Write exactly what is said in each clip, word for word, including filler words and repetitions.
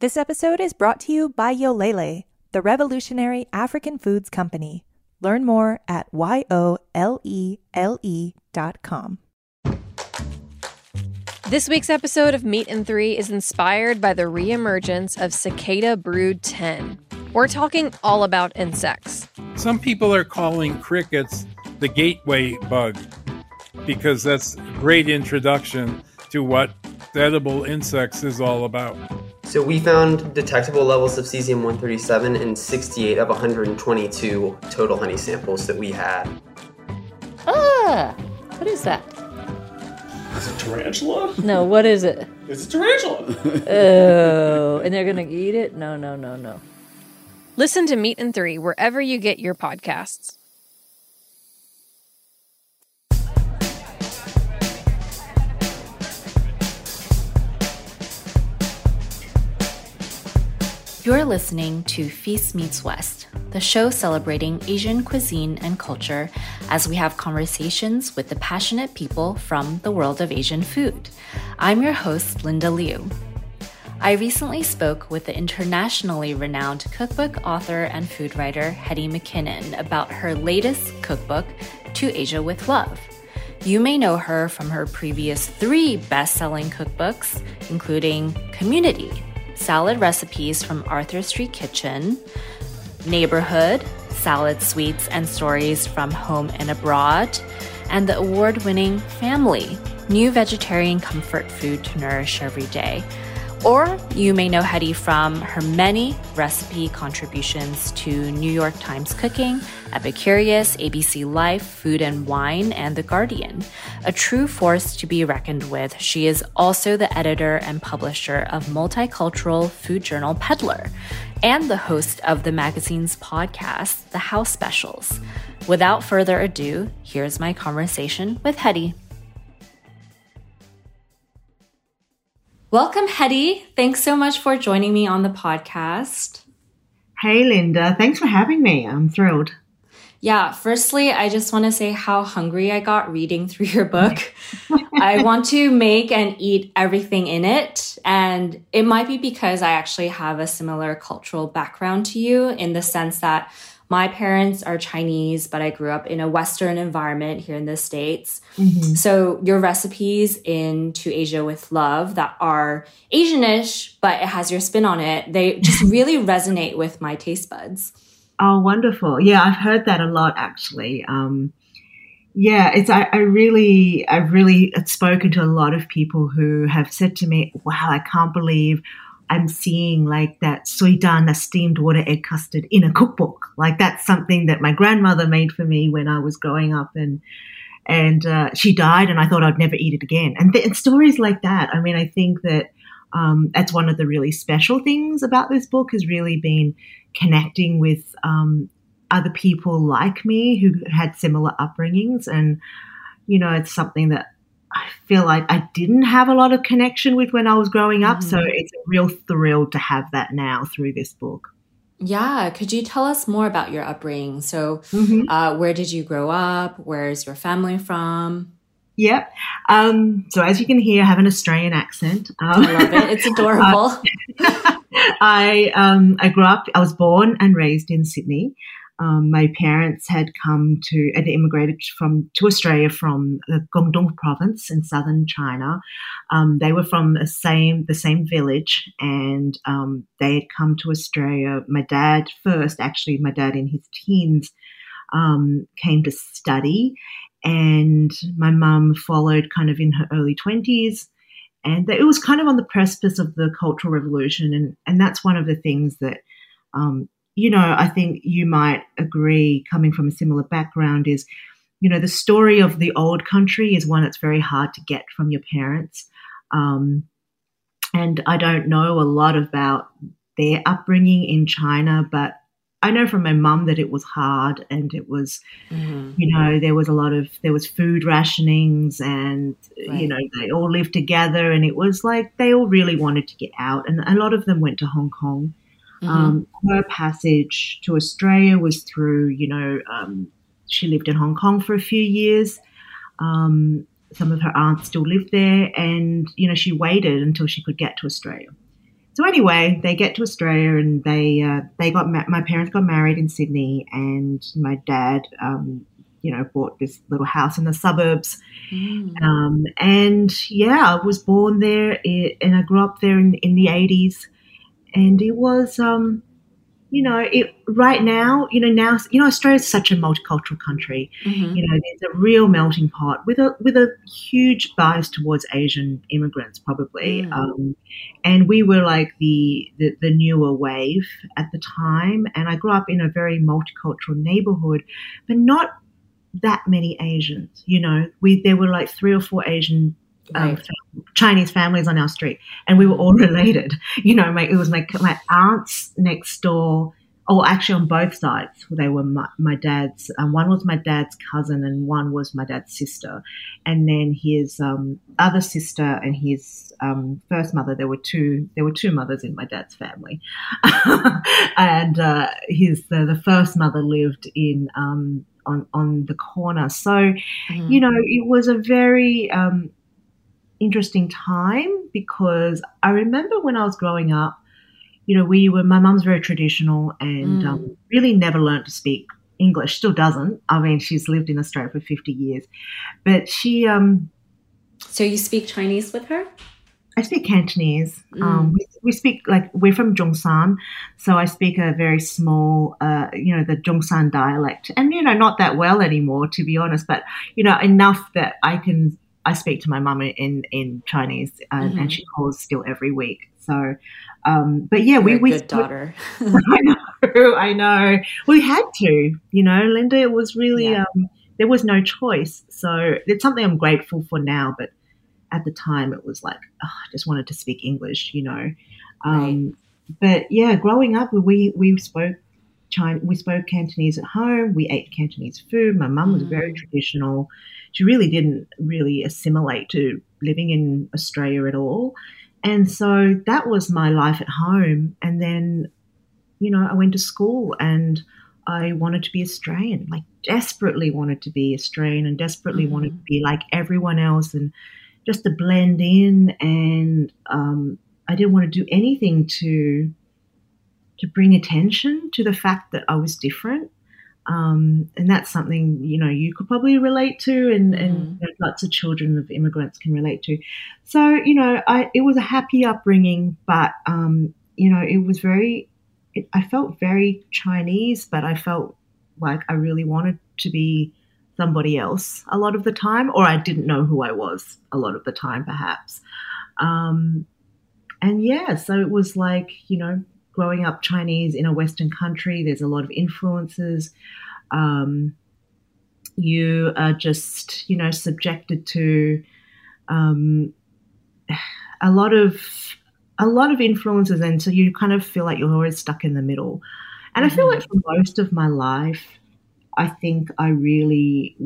This episode is brought to you by Yolele, the revolutionary African foods company. Learn more at yolele dot com. This week's episode of Meat in Three is inspired by the reemergence of Cicada Brood ten. We're talking all about insects. Some people are calling crickets the gateway bug because that's a great introduction to what edible insects is all about. So we found detectable levels of cesium one thirty-seven in sixty-eight of one hundred twenty-two total honey samples that we had. Ah, what is that? Is it tarantula? No, what is it? It's a tarantula. Oh, and they're going to eat it? No, no, no, no. Listen to Meat in Three wherever you get your podcasts. You're listening to Feast Meets West, the show celebrating Asian cuisine and culture as we have conversations with the passionate people from the world of Asian food. I'm your host, Linda Liu. I recently spoke with the internationally renowned cookbook author and food writer Hetty McKinnon about her latest cookbook, To Asia with Love. You may know her from her previous three best-selling cookbooks, including Community, salad recipes from Arthur Street Kitchen, Neighbourhood, salad sweets and stories from home and abroad, and the award-winning Family, new vegetarian comfort food to nourish every day. Or you may know Hetty from her many recipe contributions to New York Times Cooking, Epicurious, A B C Life, Food and Wine, and The Guardian. A true force to be reckoned with, she is also the editor and publisher of multicultural food journal Peddler and the host of the magazine's podcast, The House Specials. Without further ado, here's my conversation with Hetty. Welcome, Hetty. Thanks so much for joining me on the podcast. Hey, Linda. Thanks for having me. I'm thrilled. Yeah. Firstly, I just want to say how hungry I got reading through your book. I want to make and eat everything in it. And it might be because I actually have a similar cultural background to you in the sense that my parents are Chinese, but I grew up in a Western environment here in the States. Mm-hmm. So your recipes in To Asia with Love that are Asian-ish, but it has your spin on it, they just really resonate with my taste buds. Oh, wonderful. Yeah, I've heard that a lot, actually. Um, yeah, it's I, I really, I've really spoken to a lot of people who have said to me, wow, I can't believe I'm seeing like that soydan, that steamed water egg custard in a cookbook. Like that's something that my grandmother made for me when I was growing up, and and uh, she died and I thought I'd never eat it again. And, th- and stories like that. I mean, I think that um, that's one of the really special things about this book has really been connecting with um, other people like me who had similar upbringings. And, you know, it's something that I feel like I didn't have a lot of connection with when I was growing up. Mm-hmm. So it's a real thrill to have that now through this book. Yeah. Could you tell us more about your upbringing? So mm-hmm. uh, where did you grow up? Where's your family from? Yep. Um, so as you can hear, I have an Australian accent. Um, I love it. It's adorable. uh, I, um, I grew up, I was born and raised in Sydney. Um, my parents had come to and immigrated from to Australia from the Guangdong province in southern China. Um, they were from the same the same village, and um, they had come to Australia. My dad first, actually, my dad in his teens um, came to study, and my mum followed kind of in her early twenties. And it was kind of on the precipice of the Cultural Revolution, and and that's one of the things that. Um, You know, I think you might agree, coming from a similar background, is, you know, the story of the old country is one that's very hard to get from your parents. Um, and I don't know a lot about their upbringing in China, but I know from my mum that it was hard and it was, mm-hmm. you know, there was a lot of, there was food rationings and, right. you know, they all lived together and it was like they all really wanted to get out. And a lot of them went to Hong Kong. Mm-hmm. Um, her passage to Australia was through, you know, um, she lived in Hong Kong for a few years. Um, some of her aunts still lived there and, you know, she waited until she could get to Australia. So anyway, they get to Australia and they uh, they got ma- my parents got married in Sydney, and my dad, um, you know, bought this little house in the suburbs. Mm. Um, and yeah, I was born there and I grew up there in, in the eighties. And it was, um, you know, it right now, you know, now, you know, Australia is such a multicultural country. Mm-hmm. You know, there's a real melting pot with a with a huge bias towards Asian immigrants, probably. Mm. Um, and we were like the, the the newer wave at the time. And I grew up in a very multicultural neighbourhood, but not that many Asians. You know, we there were like three or four Asian. Right. Um, Chinese families on our street, and we were all related. You know, my, it was my my aunts next door, or actually on both sides. They were my, my dad's. Um, one was my dad's cousin, and one was my dad's sister. And then his um, other sister and his um, first mother. There were two. There were two mothers in my dad's family, and uh, his the, the first mother lived in um, on on the corner. So, mm. you know, it was a very um, interesting time, because I remember when I was growing up, you know, we were, my mum's very traditional and mm. um, really never learned to speak English, still doesn't. I mean, she's lived in Australia for fifty years, but she... Um, so you speak Chinese with her? I speak Cantonese. Mm. Um, we, we speak, like, we're from Zhongshan, so I speak a very small, uh, you know, the Zhongshan dialect, and, you know, not that well anymore, to be honest, but, you know, enough that I can... I speak to my mum in, in Chinese, um, mm-hmm. and she calls still every week. So, um, but yeah, we, we, good we daughter. I know, I know. We had to, you know, Linda. It was really yeah. um, there was no choice. So it's something I'm grateful for now, but at the time it was like oh, I just wanted to speak English, you know. Um, right. But yeah, growing up, we we spoke Chinese. We spoke Cantonese at home. We ate Cantonese food. My mum was mm. very traditional. She really didn't really assimilate to living in Australia at all. And so that was my life at home. And then, you know, I went to school and I wanted to be Australian, like desperately wanted to be Australian and desperately mm-hmm. wanted to be like everyone else and just to blend in. And um, I didn't want to do anything to to bring attention to the fact that I was different. Um, and that's something, you know, you could probably relate to and, mm. and lots of children of immigrants can relate to. So, you know, I, it was a happy upbringing, but, um, you know, it was very, it, I felt very Chinese, but I felt like I really wanted to be somebody else a lot of the time, or I didn't know who I was a lot of the time perhaps. Um, and, yeah, so it was like, you know, growing up Chinese in a Western country, there's a lot of influences. Um, you are just, you know, subjected to um, a lot of a lot of influences, and so you kind of feel like you're always stuck in the middle. And mm-hmm. I feel like for most of my life, I think I really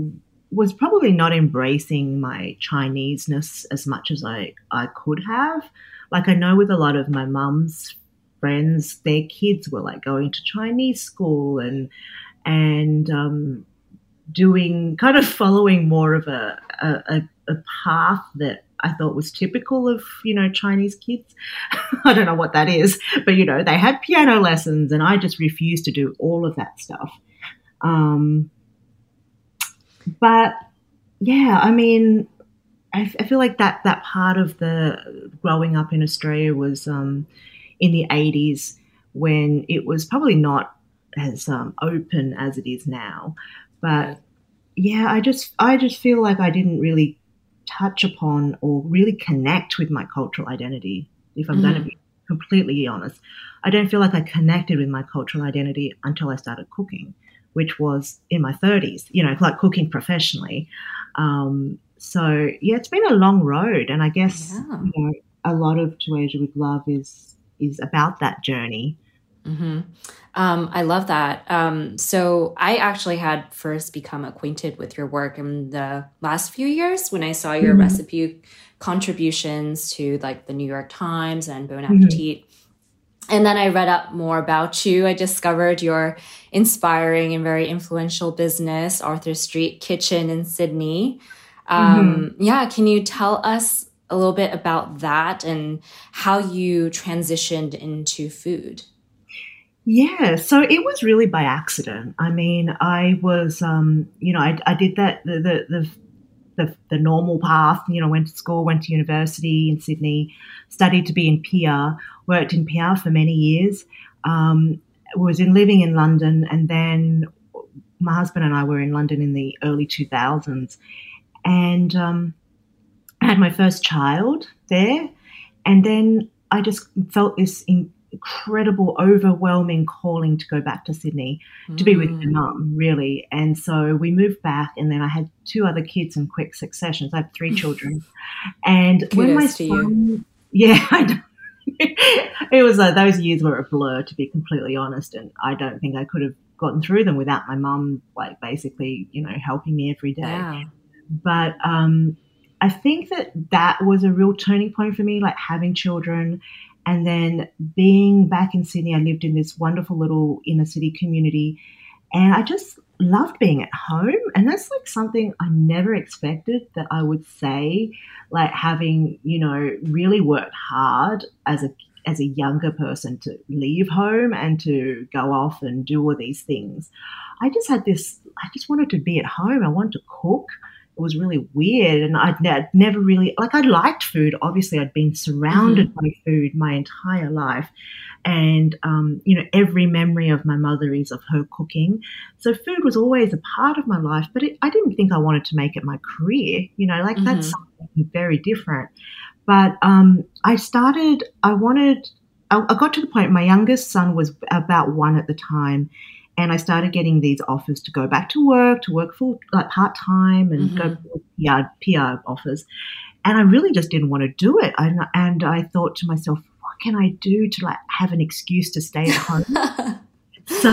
was probably not embracing my Chineseness as much as I, I could have. Like I know with a lot of my mum's friends, their kids were like going to Chinese school and and um, doing kind of following more of a, a a path that I thought was typical of, you know, Chinese kids. I don't know what that is, but you know, they had piano lessons, and I just refused to do all of that stuff. Um, but yeah, I mean, I, I feel like that that part of the growing up in Australia was. Um, in the eighties when it was probably not as um, open as it is now. But, yeah, I just I just feel like I didn't really touch upon or really connect with my cultural identity, if I'm mm. going to be completely honest. I don't feel like I connected with my cultural identity until I started cooking, which was in my thirties, you know, like cooking professionally. Um, so, yeah, it's been a long road, and I guess yeah. you know, a lot of To Asia with Love is, is about that journey. Mm-hmm. Um, I love that. Um, so I actually had first become acquainted with your work in the last few years when I saw your mm-hmm. recipe contributions to like the New York Times and Bon Appetit. Mm-hmm. And then I read up more about you. I discovered your inspiring and very influential business, Arthur Street Kitchen in Sydney. Um, mm-hmm. Yeah. Can you tell us a little bit about that and how you transitioned into food. Yeah, so it was really by accident. I mean, I was, um, you know, I, I did that, the, the, the The, the normal path, you know, went to school, went to university in Sydney, studied to be in P R, worked in P R for many years, um, was in living in London, and then my husband and I were in London in the early two thousands, and um, I had my first child there, and then I just felt this incredible, overwhelming calling to go back to Sydney to be with my mum, really. And so we moved back, and then I had two other kids in quick succession. So I have three children. And Kudos when my son, you. yeah, I don't, it was like those years were a blur, to be completely honest. And I don't think I could have gotten through them without my mum, like basically, you know, helping me every day. Yeah. But um, I think that that was a real turning point for me, like having children. And then being back in Sydney, I lived in this wonderful little inner city community, and I just loved being at home. And that's like something I never expected that I would say, like having, you know, really worked hard as a as a younger person to leave home and to go off and do all these things. I just had this, I just wanted to be at home. I wanted to cook. It was really weird, and I'd, ne- I'd never really, like, I liked food. Obviously, I'd been surrounded mm-hmm. by food my entire life, and, um, you know, every memory of my mother is of her cooking. So food was always a part of my life, but it, I didn't think I wanted to make it my career, you know, like mm-hmm. that's something very different. But um, I started, I wanted, I, I got to the point, my youngest son was about one at the time, and I started getting these offers to go back to work, to work full, like part-time, and mm-hmm. go to P R, P R offers. And I really just didn't want to do it. I, and I thought to myself, what can I do to, like, have an excuse to stay at home? So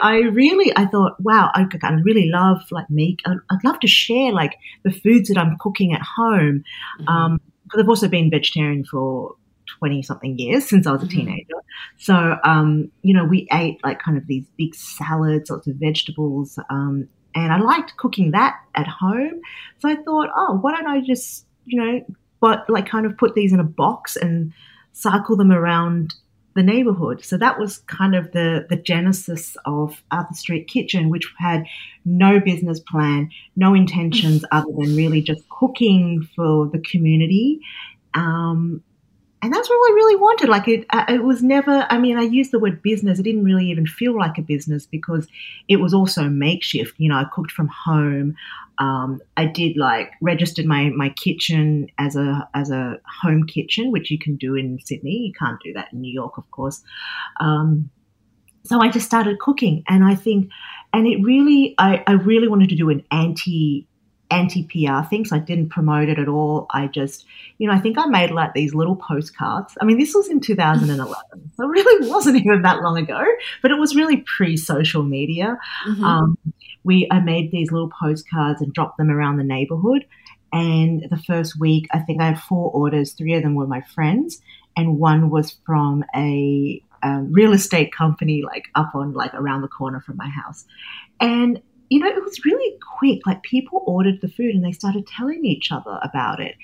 I really, I thought, wow, I, I really love, like, make. I, I'd love to share, like, the foods that I'm cooking at home. Mm-hmm. Um, because I've also been vegetarian for twenty-something years since I was a mm-hmm. teenager. So, um, you know, we ate like kind of these big salads, lots of vegetables, um, and I liked cooking that at home. So I thought, oh, why don't I just, you know, but like kind of put these in a box and cycle them around the neighbourhood. So that was kind of the, the genesis of Arthur Street Kitchen, which had no business plan, no intentions other than really just cooking for the community. Um And that's all I really wanted. Like it, it was never, I mean, I used the word business. It didn't really even feel like a business because it was also makeshift. You know, I cooked from home. Um, I did like registered my, my kitchen as a as a home kitchen, which you can do in Sydney. You can't do that in New York, of course. Um, so I just started cooking, and I think, and it really, I, I really wanted to do an anti. anti-P R things. I didn't promote it at all. I just, you know, I think I made like these little postcards. I mean, this was in two thousand eleven, so it really wasn't even that long ago, but it was really pre-social media. Mm-hmm. Um, we, I made these little postcards and dropped them around the neighbourhood, and the first week I think I had four orders. Three of them were my friends, and one was from a, a real estate company like up on, like around the corner from my house. And you know, it was really quick. Like people ordered the food and they started telling each other about it.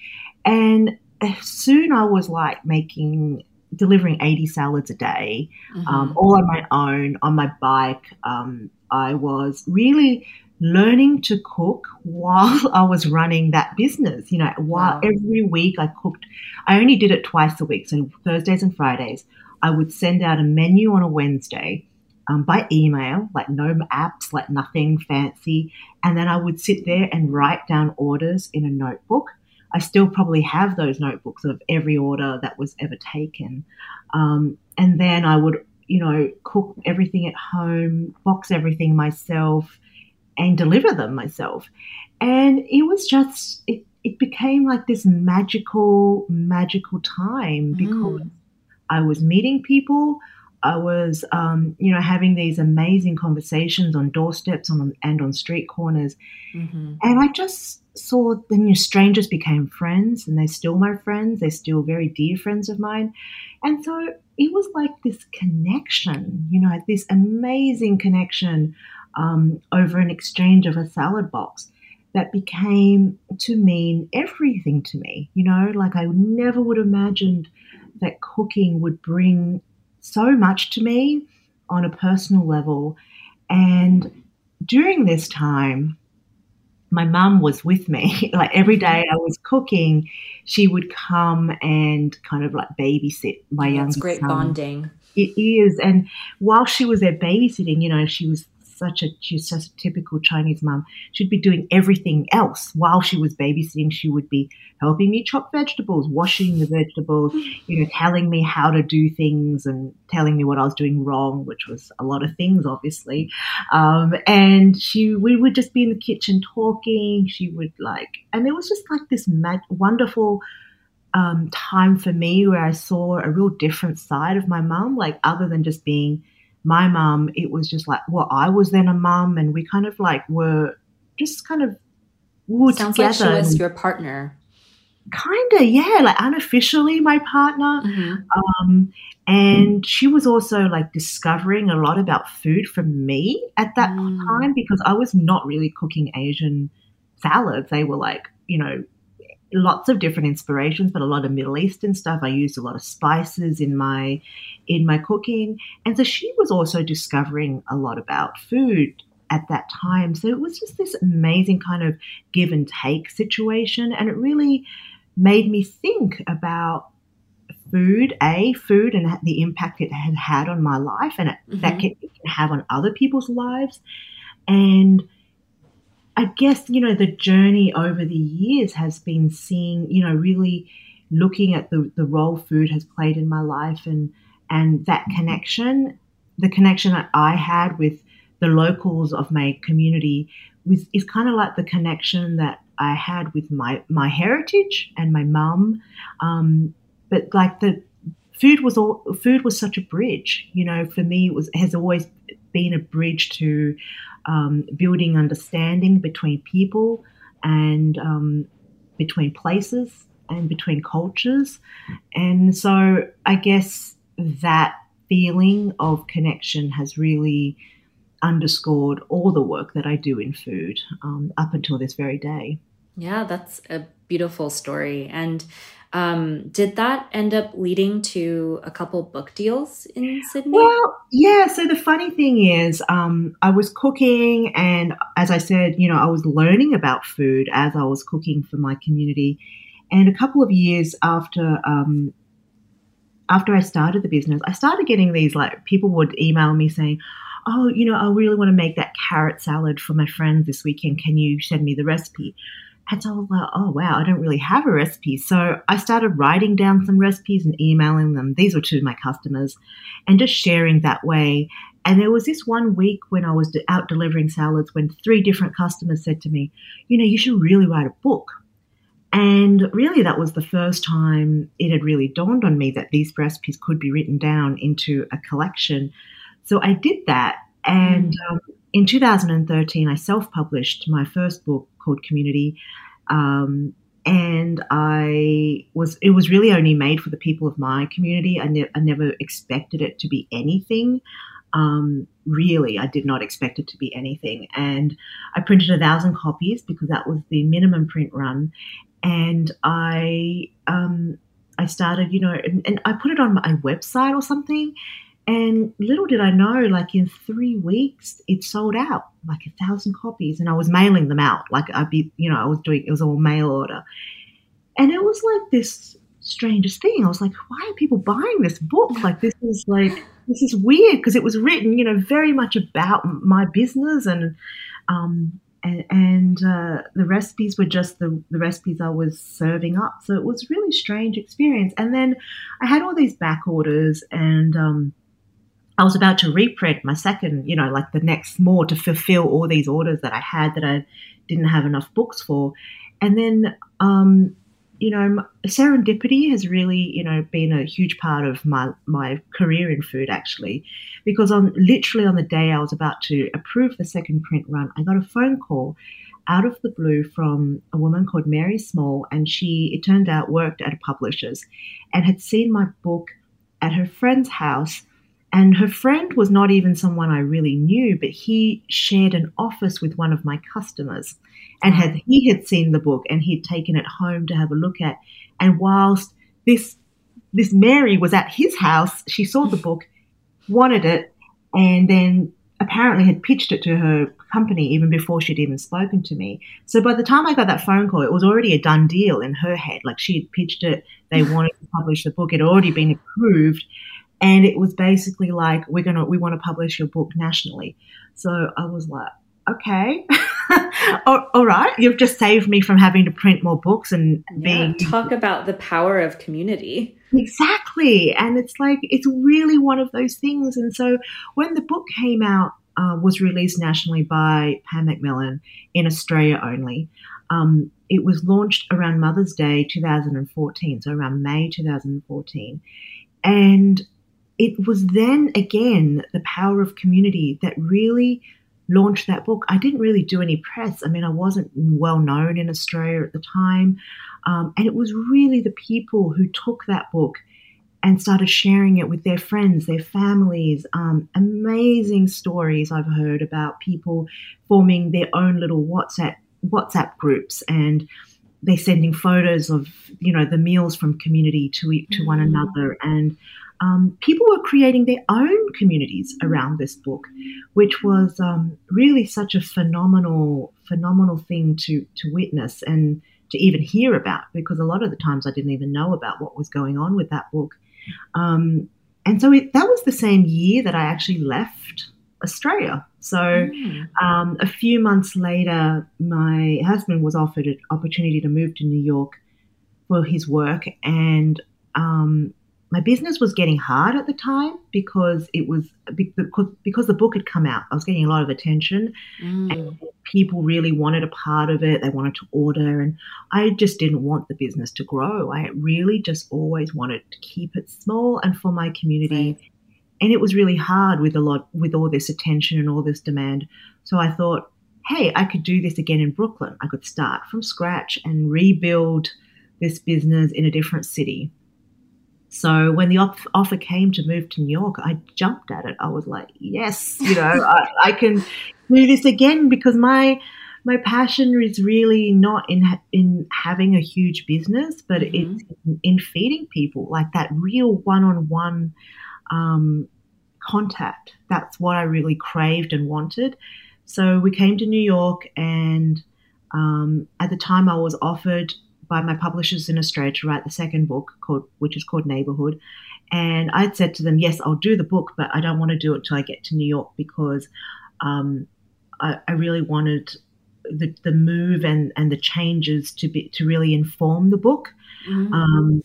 And soon I was like making, delivering eighty salads a day, mm-hmm. um, all on my own, on my bike. Um, I was really learning to cook while I was running that business. You know, while wow. every week I cooked, I only did it twice a week. So Thursdays and Fridays, I would send out a menu on a Wednesday. Um, by email, like no apps, like nothing fancy. And then I would sit there and write down orders in a notebook. I still probably have those notebooks of every order that was ever taken. Um, and then I would, you know, cook everything at home, box everything myself, and deliver them myself. And it was just, it, it became like this magical, magical time because mm. I was meeting people. I was, um, you know, having these amazing conversations on doorsteps on, and on street corners. Mm-hmm. And I just saw the new strangers became friends, and they're still my friends. They're still very dear friends of mine. And so it was like this connection, you know, this amazing connection um, over an exchange of a salad box. that became to mean everything to me. You know, like I never would have imagined that cooking would bring so much to me on a personal level. And during this time, my mum was with me. Like every day I was cooking, she would come and kind of like babysit my young son. That's great bonding. It is. And while she was there babysitting, you know, she was such a, she was such a typical Chinese mum. She'd be doing everything else. While she was babysitting, she would be helping me chop vegetables, washing the vegetables, you know, telling me how to do things and telling me what I was doing wrong, which was a lot of things, obviously. Um, and she, we would just be in the kitchen talking. She would like, and there was just like this mag- wonderful um, time for me where I saw a real different side of my mum, like other than just being my mum. It was just like, well, I was then a mum, and we kind of like were just kind of we were Sounds together. Sounds like she was your partner. Kind of, yeah, like unofficially my partner. Mm-hmm. Um, and she was also like discovering a lot about food from me at that mm. time, because I was not really cooking Asian salads. They were like, you know, lots of different inspirations, but a lot of Middle Eastern stuff. I used a lot of spices in my in my cooking. And so she was also discovering a lot about food at that time. So it was just this amazing kind of give and take situation. And it really made me think about food, A, food and the impact it had had on my life and mm-hmm. that it can have on other people's lives. And I guess, you know, the journey over the years has been seeing, you know, really looking at the, the role food has played in my life and and that connection, the connection that I had with the locals of my community was, is kind of like the connection that I had with my, my heritage and my mum. Um, but like the food was all, food was such a bridge, you know, for me it was has always been a bridge to um, building understanding between people and um, between places and between cultures. And so I guess that feeling of connection has really underscored all the work that I do in food um, up until this very day. Yeah, that's a beautiful story. And Um, did that end up leading to a couple book deals in Sydney? Well, yeah. So the funny thing is um, I was cooking and, as I said, you know, I was learning about food as I was cooking for my community. And a couple of years after um, after I started the business, I started getting these, like, people would email me saying, oh, you know, I really want to make that carrot salad for my friend this weekend. Can you send me the recipe? And so I was like, oh, wow, I don't really have a recipe. So I started writing down some recipes and emailing them. These were to my customers and just sharing that way. And there was this one week when I was out delivering salads when three different customers said to me, you know, you should really write a book. And really that was the first time it had really dawned on me that these recipes could be written down into a collection. So I did that. And um, in two thousand thirteen, I self-published my first book, called Community, um, and I was it was really only made for the people of my community. I, ne- I never expected it to be anything. Um, really, I did not expect it to be anything. And I printed a thousand copies because that was the minimum print run. And I um, I started, you know, and, and I put it on my website or something. And little did I know, like in three weeks, it sold out, like a thousand copies. And I was mailing them out. Like I'd be, you know, I was doing, it was all mail order. And it was like this strangest thing. I was like, why are people buying this book? Like this is like, this is weird, because it was written, you know, very much about my business. And um, and, and uh, the recipes were just the, the recipes I was serving up. So it was a really strange experience. And then I had all these back orders and, um, I was about to reprint my second, you know, like the next more to fulfill all these orders that I had that I didn't have enough books for. And then, um, you know, serendipity has really, you know, been a huge part of my, my career in food, actually, because on literally on the day I was about to approve the second print run, I got a phone call out of the blue from a woman called Mary Small, and she, it turned out, worked at a publisher's and had seen my book at her friend's house. And her friend was not even someone I really knew, but he shared an office with one of my customers, and had he had seen the book and he'd taken it home to have a look at. And whilst this this Mary was at his house, she saw the book, wanted it, and then apparently had pitched it to her company even before she'd even spoken to me. So by the time I got that phone call, it was already a done deal in her head. Like, she had pitched it, they wanted to publish the book, it had already been approved. And it was basically like, we're gonna, we want to publish your book nationally. So I was like, okay, all, all right, you've just saved me from having to print more books and being. Yeah, talk about the power of community. Exactly, and it's like, it's really one of those things. And so when the book came out, uh, was released nationally by Pan Macmillan in Australia only. Um, it was launched around Mother's Day two thousand fourteen, so around May two thousand fourteen, and it was then again the power of community that really launched that book. I didn't really do any press. I mean, I wasn't well known in Australia at the time. Um, and it was really the people who took that book and started sharing it with their friends, their families. Um, amazing stories I've heard about people forming their own little WhatsApp WhatsApp groups, and they're sending photos of, you know, the meals from community to eat, to one another. And Um, people were creating their own communities around this book, which was um, really such a phenomenal, phenomenal thing to, to witness and to even hear about, because a lot of the times I didn't even know about what was going on with that book. Um, and so it, that was the same year that I actually left Australia. So mm. um, a few months later, my husband was offered an opportunity to move to New York for his work, and um my business was getting hard at the time because it was because, because the book had come out. I was getting a lot of attention, mm. and people really wanted a part of it. They wanted to order, and I just didn't want the business to grow. I really just always wanted to keep it small and for my community. Right. And it was really hard with a lot with all this attention and all this demand. So I thought, hey, I could do this again in Brooklyn. I could start from scratch and rebuild this business in a different city. So when the op- offer came to move to New York, I jumped at it. I was like, yes, you know, I, I can do this again, because my my passion is really not in ha- in having a huge business, but mm-hmm. it's in, in feeding people, like that real one-on-one um, contact. That's what I really craved and wanted. So we came to New York, and um, at the time I was offered by my publishers in Australia to write the second book, called, which is called Neighbourhood. And I'd said to them, yes, I'll do the book, but I don't want to do it till I get to New York, because um, I, I really wanted the, the move and, and the changes to be, to really inform the book. Mm. Um,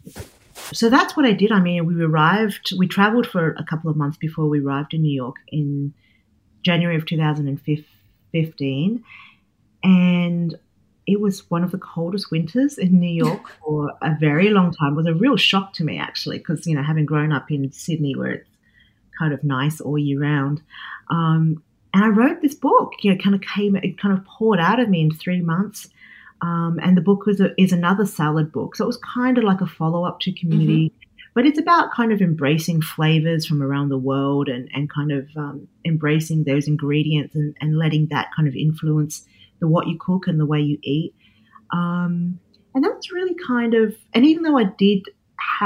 so that's what I did. I mean, we arrived, we travelled for a couple of months before we arrived in New York in January of two thousand fifteen, and it was one of the coldest winters in New York for a very long time. It was a real shock to me, actually, because, you know, having grown up in Sydney where it's kind of nice all year round. Um, and I wrote this book, you know, kind of came, it kind of poured out of me in three months. Um, and the book was a, is another salad book. So it was kind of like a follow-up to Community. Mm-hmm. But it's about kind of embracing flavors from around the world, and, and kind of um, embracing those ingredients and, and letting that kind of influence the what you cook and the way you eat. Um, and that's really kind of, and even though I did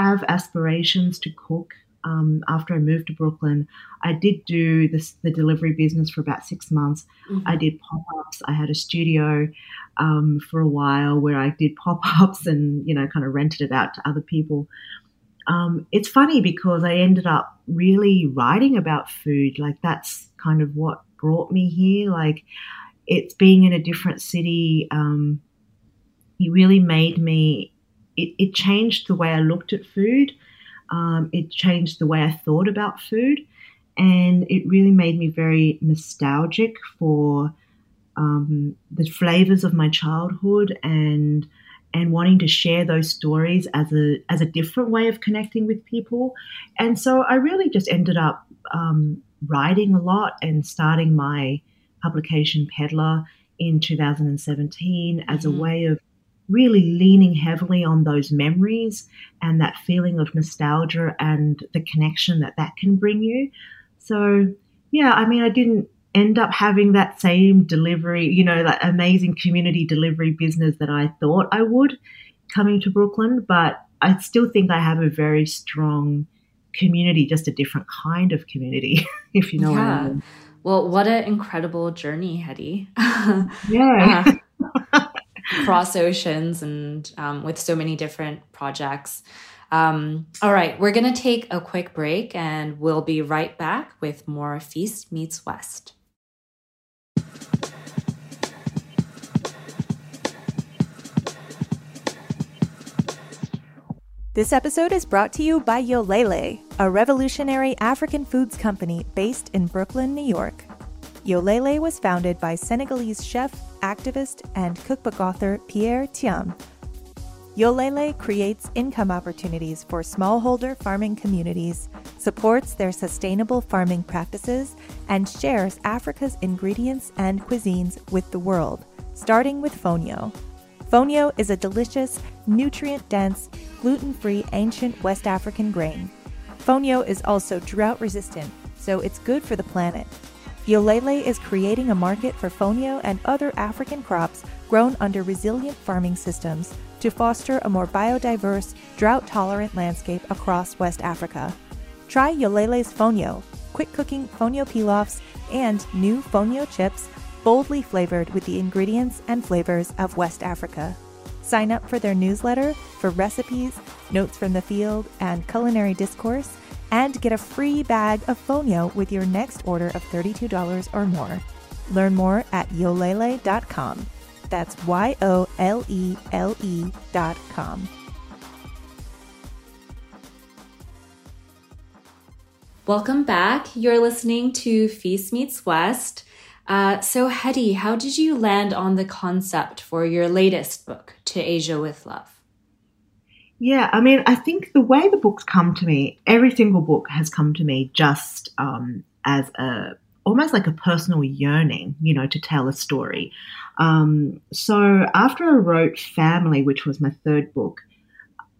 have aspirations to cook um, after I moved to Brooklyn, I did do this, the delivery business for about six months. Mm-hmm. I did pop-ups. I had a studio um, for a while where I did pop-ups and, you know, kind of rented it out to other people. Um, it's funny because I ended up really writing about food. Like, that's kind of what brought me here. Like, it's being in a different city. Um, it really made me, it, it changed the way I looked at food. Um, it changed the way I thought about food. And it really made me very nostalgic for um, the flavors of my childhood, and and wanting to share those stories as a as a different way of connecting with people. And so I really just ended up um, writing a lot and starting my publication Peddler in two thousand seventeen as a way of really leaning heavily on those memories and that feeling of nostalgia and the connection that that can bring you. So, yeah, I mean, I didn't end up having that same delivery, you know, that amazing community delivery business that I thought I would coming to Brooklyn, but I still think I have a very strong community, just a different kind of community, if you know yeah. what I mean. Well, what an incredible journey, Hetty. Yeah. uh, cross oceans and um, with so many different projects. Um, all right, we're going to take a quick break and we'll be right back with more Feast Meets West. This episode is brought to you by Yolele, a revolutionary African foods company based in Brooklyn, New York. Yolele was founded by Senegalese chef, activist, and cookbook author Pierre Thiam. Yolele creates income opportunities for smallholder farming communities, supports their sustainable farming practices, and shares Africa's ingredients and cuisines with the world, starting with Fonio. Fonio is a delicious, nutrient-dense, gluten-free ancient West African grain. Fonio is also drought-resistant, so it's good for the planet. Yolele is creating a market for Fonio and other African crops grown under resilient farming systems to foster a more biodiverse, drought-tolerant landscape across West Africa. Try Yolele's Fonio, quick-cooking Fonio pilafs, and new Fonio chips, boldly flavored with the ingredients and flavors of West Africa. Sign up for their newsletter for recipes, notes from the field, and culinary discourse, and get a free bag of Fonio with your next order of thirty-two dollars or more. Learn more at yolele dot com. That's Y-O-L-E-L-E dot com. Welcome back. You're listening to Feast Meets West. Uh, so, Hetty, how did you land on the concept for your latest book, To Asia with Love? Yeah, I mean, I think the way the book's come to me, every single book has come to me just um, as a almost like a personal yearning, you know, to tell a story. Um, so after I wrote Family, which was my third book,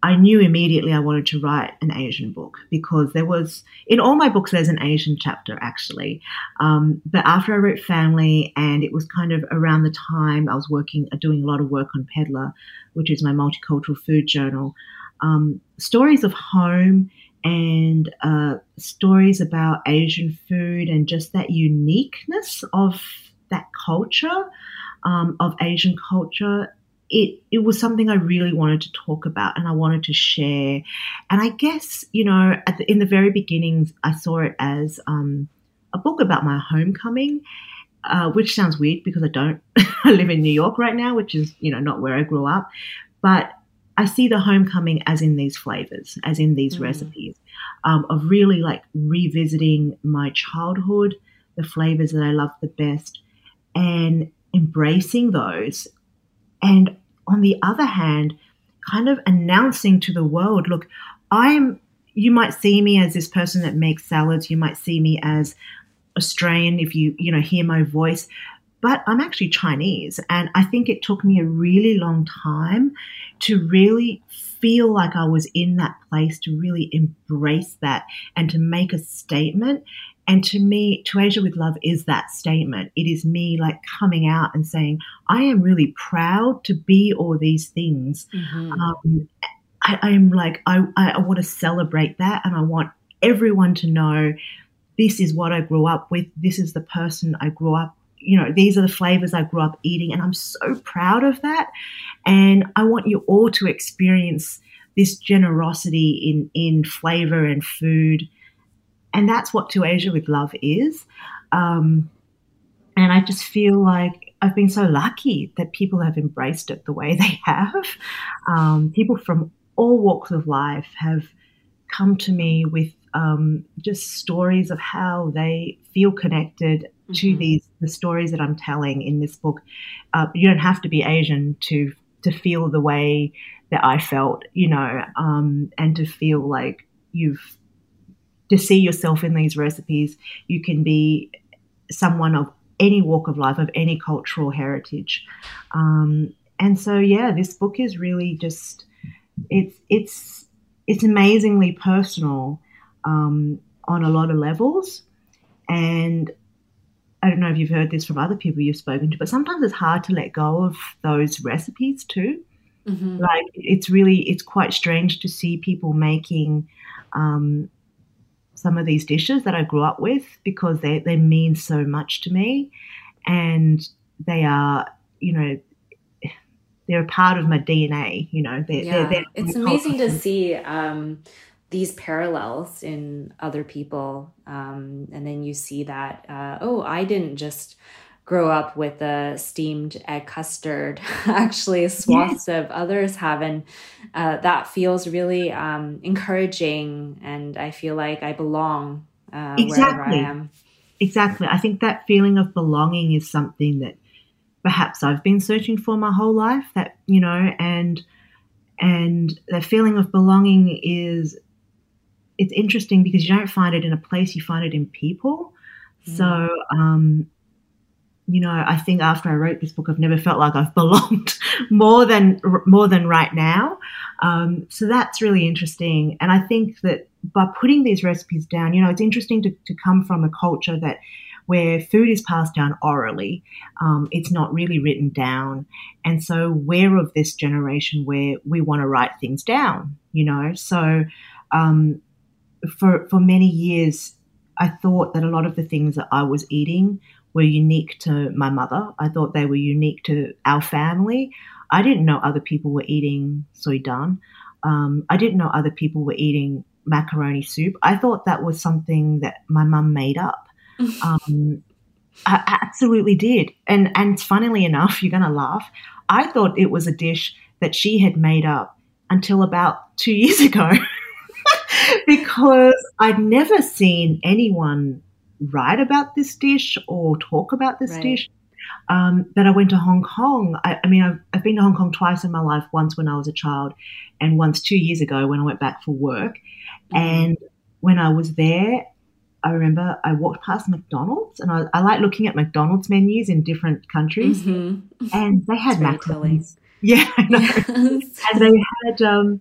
I knew immediately I wanted to write an Asian book because there was, in all my books, there's an Asian chapter actually. Um, but after I wrote Family, and it was kind of around the time I was working, doing a lot of work on Peddler, which is my multicultural food journal, um, stories of home and uh, stories about Asian food and just that uniqueness of that culture, um, of Asian culture. It it was something I really wanted to talk about and I wanted to share. And I guess, you know, at the, in the very beginnings, I saw it as um, a book about my homecoming, uh, which sounds weird because I don't I live in New York right now, which is, you know, not where I grew up. But I see the homecoming as in these flavors, as in these mm-hmm. recipes, um, of really like revisiting my childhood, the flavors that I love the best, and embracing those. And on the other hand, kind of announcing to the world, look, I'm, you might see me as this person that makes salads. You might see me as Australian if you, you know, hear my voice, but I'm actually Chinese. And I think it took me a really long time to really feel like I was in that place, to really embrace that and to make a statement. And to me, To Asia with Love is that statement. It is me like coming out and saying, I am really proud to be all these things. Mm-hmm. Um, I, I'm like, I, I want to celebrate that, and I want everyone to know this is what I grew up with. This is the person I grew up, you know, these are the flavors I grew up eating, and I'm so proud of that. And I want you all to experience this generosity in, in flavor and food. And that's what To Asia with Love is. Um, and I just feel like I've been so lucky that people have embraced it the way they have. Um, people from all walks of life have come to me with um, just stories of how they feel connected mm-hmm. to these the stories that I'm telling in this book. Uh, you don't have to be Asian to to feel the way that I felt, you know, um, and to feel like you've to see yourself in these recipes. You can be someone of any walk of life, of any cultural heritage. Um, And so, yeah, this book is really just, it's it's it's amazingly personal um, on a lot of levels. And I don't know if you've heard this from other people you've spoken to, but sometimes it's hard to let go of those recipes too. Mm-hmm. Like it's really, it's quite strange to see people making um, some of these dishes that I grew up with, because they, they mean so much to me, and they are, you know, they're a part of my D N A, you know. They're, yeah. they're, they're it's amazing to see um, these parallels in other people. Um, and then you see that, uh, oh, I didn't just grow up with a steamed egg custard. Actually, swaths yeah. of others have. And uh, that feels really um, encouraging. And I feel like I belong uh, exactly. wherever I am. Exactly. I think that feeling of belonging is something that perhaps I've been searching for my whole life, that, you know, and and the feeling of belonging is, it's interesting because you don't find it in a place, you find it in people. Mm. So, um, you know, I think after I wrote this book, I've never felt like I've belonged more than more than right now. Um, so that's really interesting. And I think that by putting these recipes down, you know, it's interesting to, to come from a culture that, where food is passed down orally, um, it's not really written down. And so we're of this generation where we want to write things down, you know. So um, for for many years, I thought that a lot of the things that I was eating were unique to my mother. I thought they were unique to our family. I didn't know other people were eating soy dan. Um, I didn't know other people were eating macaroni soup. I thought that was something that my mum made up. Um, I absolutely did. And and funnily enough, you're going to laugh, I thought it was a dish that she had made up until about two years ago because I'd never seen anyone write about this dish or talk about this right. dish. Um, but I went to Hong Kong. I, I mean, I've, I've been to Hong Kong twice in my life, once when I was a child and once two years ago when I went back for work. Mm-hmm. And when I was there, I remember I walked past McDonald's, and I, I like looking at McDonald's menus in different countries, mm-hmm. and they had macaroni. Yeah, I know. Yes. And they had um,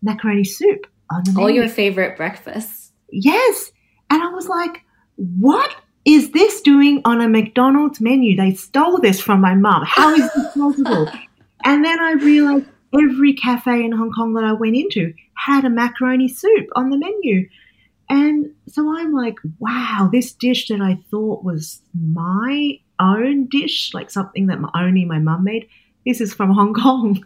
macaroni soup on the menu. All your favorite breakfasts. Yes, and I was like, "What is this doing on a McDonald's menu? They stole this from my mum. How is this possible?" And then I realized every cafe in Hong Kong that I went into had a macaroni soup on the menu. And so I'm like, wow, this dish that I thought was my own dish, like something that my, only my mum made, this is from Hong Kong,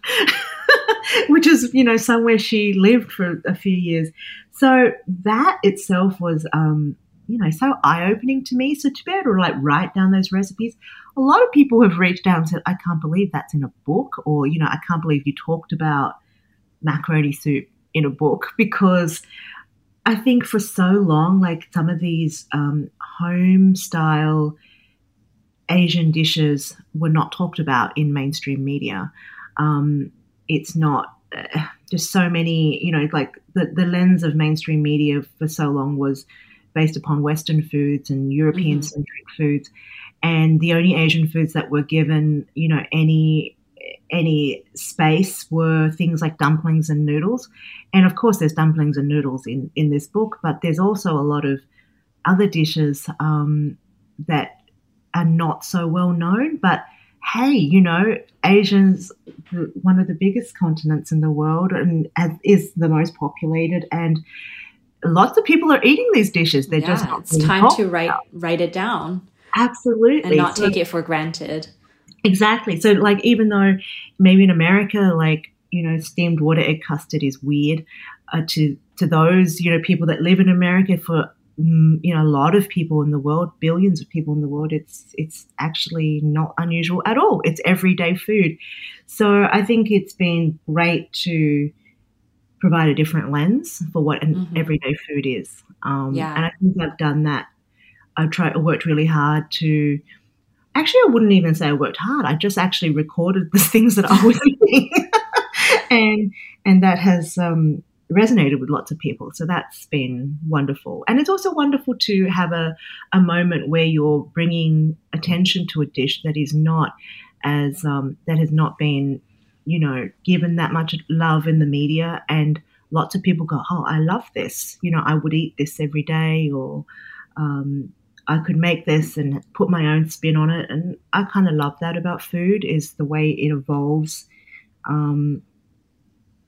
which is, you know, somewhere she lived for a few years. So that itself was, um, you know, so eye-opening to me. So to be able to, like, write down those recipes, a lot of people have reached out and said, I can't believe that's in a book, or, you know, I can't believe you talked about macaroni soup in a book, because – I think for so long, like, some of these um, home-style Asian dishes were not talked about in mainstream media. Um, it's not uh, just so many, you know, like the, the lens of mainstream media for so long was based upon Western foods and European-centric mm-hmm. foods, and the only Asian foods that were given, you know, any any space were things like dumplings and noodles. And of course there's dumplings and noodles in, in this book, but there's also a lot of other dishes um, that are not so well known. But hey, you know, Asia's the, one of the biggest continents in the world and as, is the most populated, and lots of people are eating these dishes. They're yeah, just not it's time to write about. write it down. Absolutely. And not so, take it for granted. Exactly. So, like, even though maybe in America, like, you know, steamed water egg custard is weird uh, to to those, you know, people that live in America, for, you know, a lot of people in the world, billions of people in the world, it's it's actually not unusual at all. It's everyday food. So I think it's been great to provide a different lens for what an mm-hmm. everyday food is. Um, yeah. And I think I've done that. I've tried, I worked really hard to... Actually, I wouldn't even say I worked hard. I just actually recorded the things that I was eating, and and that has um, resonated with lots of people. So that's been wonderful. And it's also wonderful to have a, a moment where you're bringing attention to a dish that is not as um, that has not been you know, given that much love in the media, and lots of people go, oh, I love this. You know, I would eat this every day, or um, I could make this and put my own spin on it. And I kind of love that about food, is the way it evolves. Um,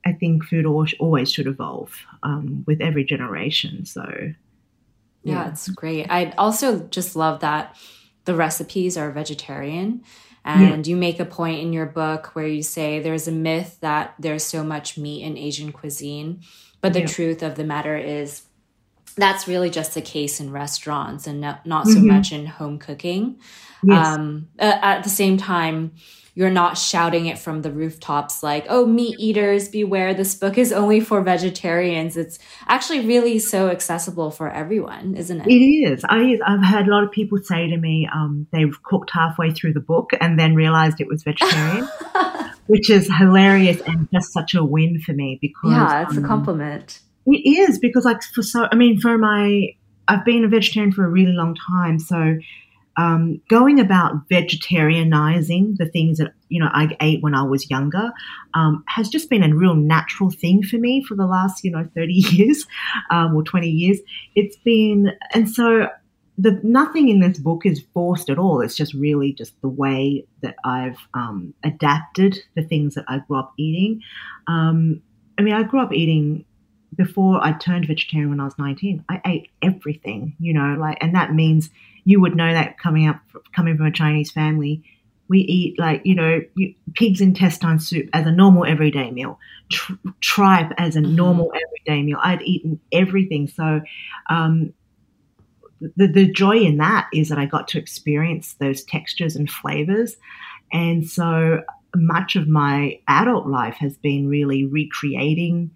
I think food always should evolve um, with every generation. So, yeah. yeah, it's great. I also just love that the recipes are vegetarian. And yeah. you make a point in your book where you say there's a myth that there's so much meat in Asian cuisine, but the yeah. truth of the matter is that's really just the case in restaurants and not, not mm-hmm. so much in home cooking. Yes. Um, uh, at the same time, you're not shouting it from the rooftops like, oh, meat eaters, beware, this book is only for vegetarians. It's actually really so accessible for everyone, isn't it? It is. I, I've had a lot of people say to me um, they've cooked halfway through the book and then realized it was vegetarian, which is hilarious and just such a win for me. Because yeah, it's um, a compliment. It is, because like for so, I mean, for my, I've been a vegetarian for a really long time, so Um, going about vegetarianizing the things that, you know, I ate when I was younger um, has just been a real natural thing for me for the last, you know, thirty years um, or twenty years. It's been, and so the nothing in this book is forced at all. It's just really just the way that I've um, adapted the things that I grew up eating. Um, I mean, I grew up eating. Before I turned vegetarian when I was nineteen, I ate everything, you know, like, and that means you would know that coming up, coming from a Chinese family, we eat like, you know, you, pig's intestine soup as a normal everyday meal, tr- tripe as a normal everyday meal. I'd eaten everything. So um, the, the joy in that is that I got to experience those textures and flavors. And so much of my adult life has been really recreating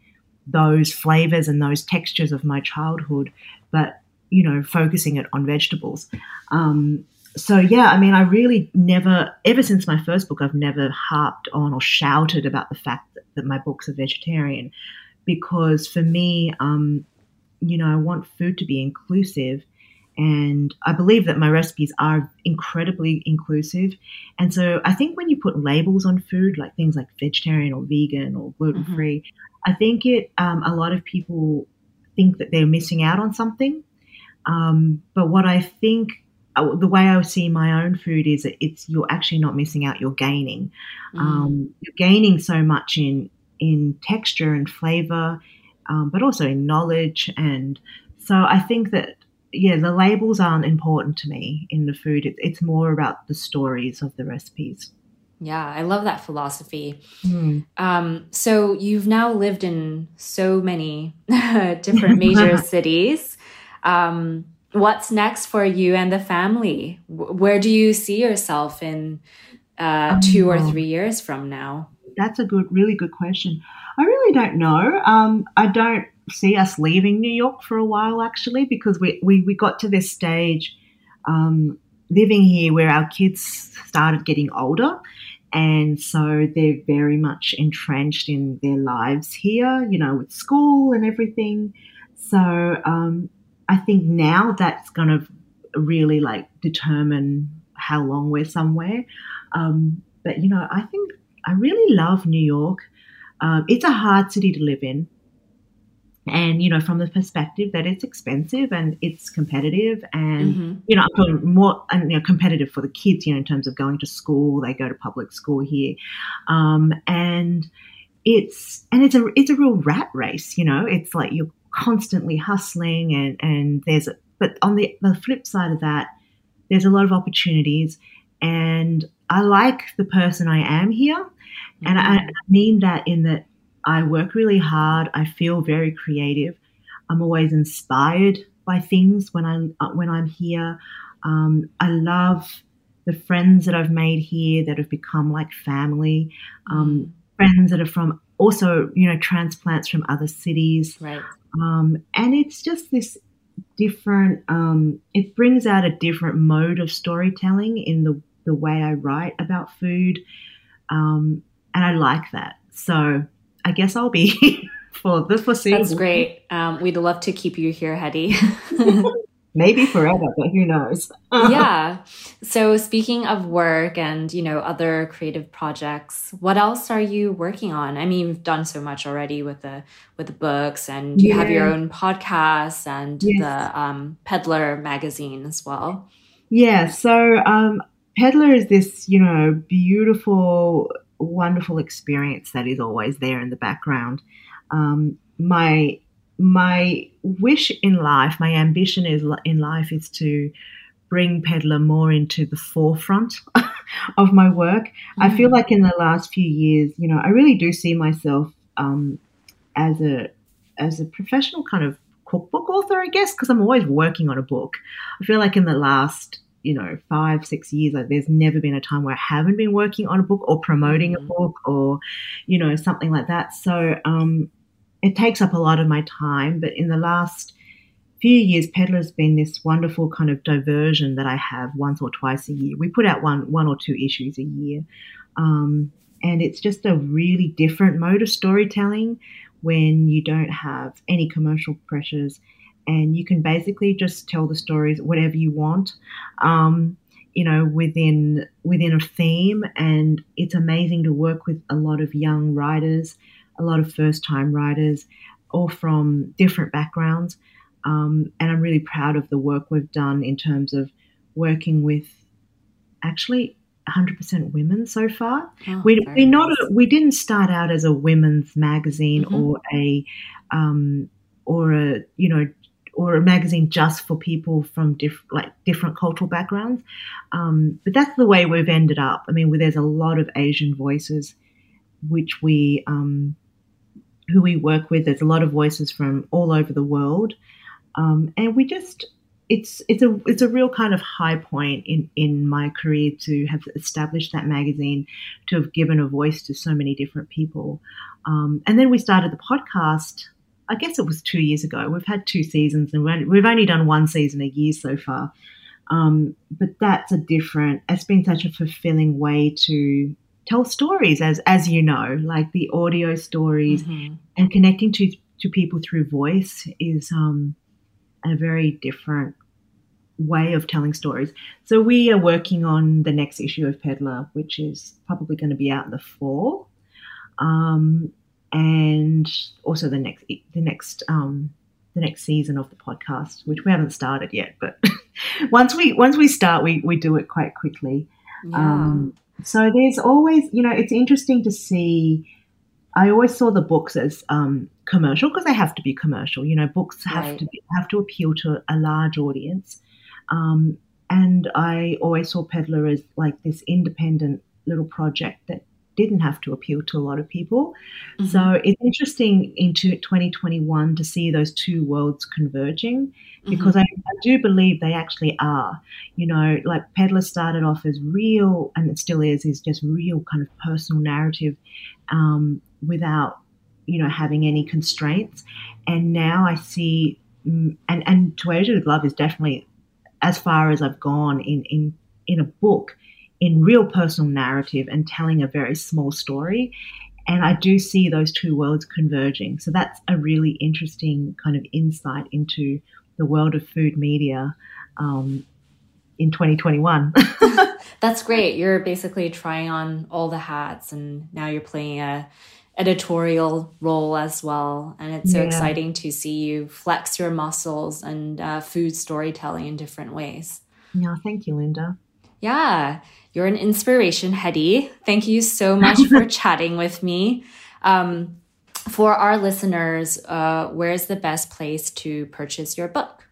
those flavors and those textures of my childhood, but, you know, focusing it on vegetables. Um, so, yeah, I mean, I really never, ever since my first book, I've never harped on or shouted about the fact that, that my books are vegetarian, because for me, um, you know, I want food to be inclusive, and I believe that my recipes are incredibly inclusive. And so I think when you put labels on food, like things like vegetarian or vegan or gluten-free, mm-hmm. I think it. Um, a lot of people think that they're missing out on something, um, but what I think, the way I see my own food is that it's you're actually not missing out. You're gaining. Mm. Um, you're gaining so much in in texture and flavor, um, but also in knowledge. And so I think that yeah, the labels aren't important to me in the food. It, it's more about the stories of the recipes. Yeah, I love that philosophy. Mm. Um, so you've now lived in so many different major cities. Um, what's next for you and the family? W- where do you see yourself in uh, two or three years from now? That's a good, really good question. I really don't know. Um, I don't see us leaving New York for a while, actually, because we, we, we got to this stage um, living here where our kids started getting older. And so they're very much entrenched in their lives here, you know, with school and everything. So um, I think now that's going to really, like, determine how long we're somewhere. Um, but, you know, I think I really love New York. Um, it's a hard city to live in. And, you know, from the perspective that it's expensive and it's competitive and, mm-hmm. you know, more and, you know, competitive for the kids, you know, in terms of going to school, they go to public school here. Um, and it's and it's a it's a real rat race, you know, it's like you're constantly hustling and, and there's a, but on the, the flip side of that, there's a lot of opportunities, and I like the person I am here. Mm-hmm. And I, I mean that in that. I work really hard. I feel very creative. I'm always inspired by things when I'm when I'm here. Um, I love the friends that I've made here that have become like family. Um, friends that are from also, you know, transplants from other cities. Right. Um, and it's just this different. Um, it brings out a different mode of storytelling in the the way I write about food, um, and I like that. So. I guess I'll be for the foreseeable. That's great. Um, we'd love to keep you here, Hetty. Maybe forever, but who knows? Yeah. So speaking of work and, you know, other creative projects, what else are you working on? I mean, you've done so much already with the with the books, and you yeah. have your own podcast and yes. the um, Peddler magazine as well. Yeah. So um, Peddler is this, you know, beautiful, wonderful experience that is always there in the background. Um, my My wish in life, my ambition is in life is to bring Peddler more into the forefront of my work. Mm-hmm. I feel like in the last few years, you know, I really do see myself um, as a as a professional kind of cookbook author, I guess, because I'm always working on a book. I feel like in the last, you know, five, six years, like, there's never been a time where I haven't been working on a book or promoting mm-hmm. a book or, you know, something like that. So, um it takes up a lot of my time, but in the last few years, Peddler's been this wonderful kind of diversion that I have once or twice a year. We put out one one or two issues a year, um, and it's just a really different mode of storytelling when you don't have any commercial pressures, and you can basically just tell the stories whatever you want, um, you know, within within a theme. And it's amazing to work with a lot of young writers, a lot of first-time writers, all from different backgrounds. Um, and I'm really proud of the work we've done in terms of working with actually one hundred percent women so far. Oh, we we not nice. we didn't start out as a women's magazine mm-hmm. or a um, or a you know or a magazine just for people from diff- like different cultural backgrounds. Um, but that's the way we've ended up. I mean, there's a lot of Asian voices which we um, who we work with. There's a lot of voices from all over the world, um, and we just it's it's a it's a real kind of high point in, in my career to have established that magazine, to have given a voice to so many different people, um, and then we started the podcast. I guess it was two years ago. We've had two seasons, and we're, we've only done one season a year so far. Um, but that's a different. It's been such a fulfilling way to tell stories, as as you know, like the audio stories mm-hmm. and connecting to to people through voice is um, a very different way of telling stories. So we are working on the next issue of Peddler, which is probably going to be out in the fall, um, and also the next the next um, the next season of the podcast, which we haven't started yet. But once we once we start, we we do it quite quickly. Yeah. Um, So there's always, you know, it's interesting to see. I always saw the books as um, commercial, because they have to be commercial. You know, books have right. to be, have to appeal to a large audience. Um, and I always saw Peddler as like this independent little project that didn't have to appeal to a lot of people. Mm-hmm. So it's interesting into twenty twenty-one to see those two worlds converging, because mm-hmm. I, I do believe they actually are. You know, like Peddler started off as real, and it still is, is just real kind of personal narrative um, without, you know, having any constraints. And now I see, and, and To Asia with Love is definitely as far as I've gone in, in, in a book, in real personal narrative and telling a very small story. And I do see those two worlds converging. So that's a really interesting kind of insight into the world of food media um, in twenty twenty-one. That's great. You're basically trying on all the hats, and now you're playing a editorial role as well. And it's so yeah. exciting to see you flex your muscles and uh, food storytelling in different ways. Yeah, thank you, Linda. Yeah, you're an inspiration, Hetty. Thank you so much for chatting with me. Um, for our listeners, uh, where's the best place to purchase your book?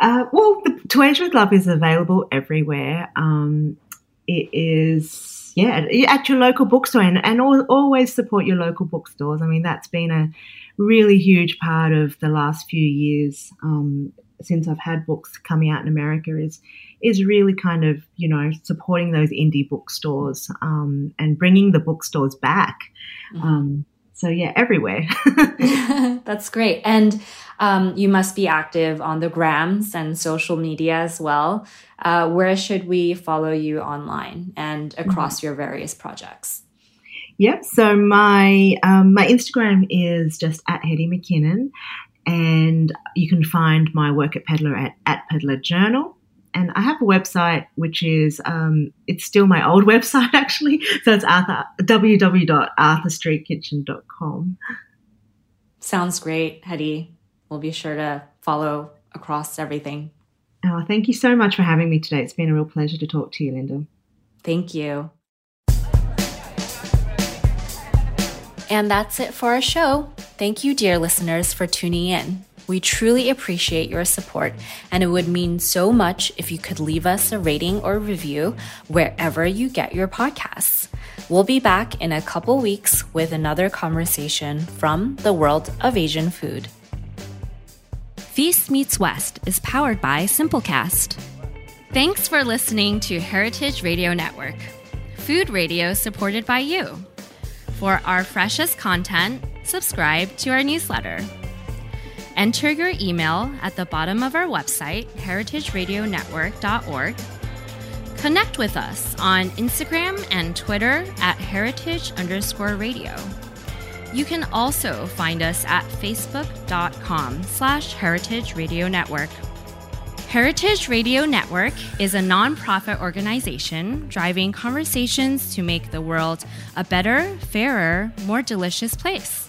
Uh, well, the To Asia with Love is available everywhere. Um, it is, yeah, at your local bookstore, and, and always support your local bookstores. I mean, that's been a really huge part of the last few years um, since I've had books coming out in America is is really kind of, you know, supporting those indie bookstores um, and bringing the bookstores back. Mm-hmm. Um, so, yeah, everywhere. That's great. And um, you must be active on the grams and social media as well. Uh, where should we follow you online and across mm-hmm. your various projects? Yep. So my um, my Instagram is just at Hetty McKinnon. And you can find my work at Peddler at, at Peddler Journal. And I have a website, which is, um, it's still my old website, actually. So it's Arthur, w w w dot arthur street kitchen dot com. Sounds great, Hetty. We'll be sure to follow across everything. Oh, thank you so much for having me today. It's been a real pleasure to talk to you, Linda. Thank you. And that's it for our show. Thank you, dear listeners, for tuning in. We truly appreciate your support, and it would mean so much if you could leave us a rating or review wherever you get your podcasts. We'll be back in a couple weeks with another conversation from the world of Asian food. Feast Meets West is powered by Simplecast. Thanks for listening to Heritage Radio Network, food radio supported by you. For our freshest content, subscribe to our newsletter. Enter your email at the bottom of our website, heritage radio network dot org. Connect with us on Instagram and Twitter at heritage underscore radio. You can also find us at facebook.com slash heritage radio network. Heritage Radio Network is a nonprofit organization driving conversations to make the world a better, fairer, more delicious place.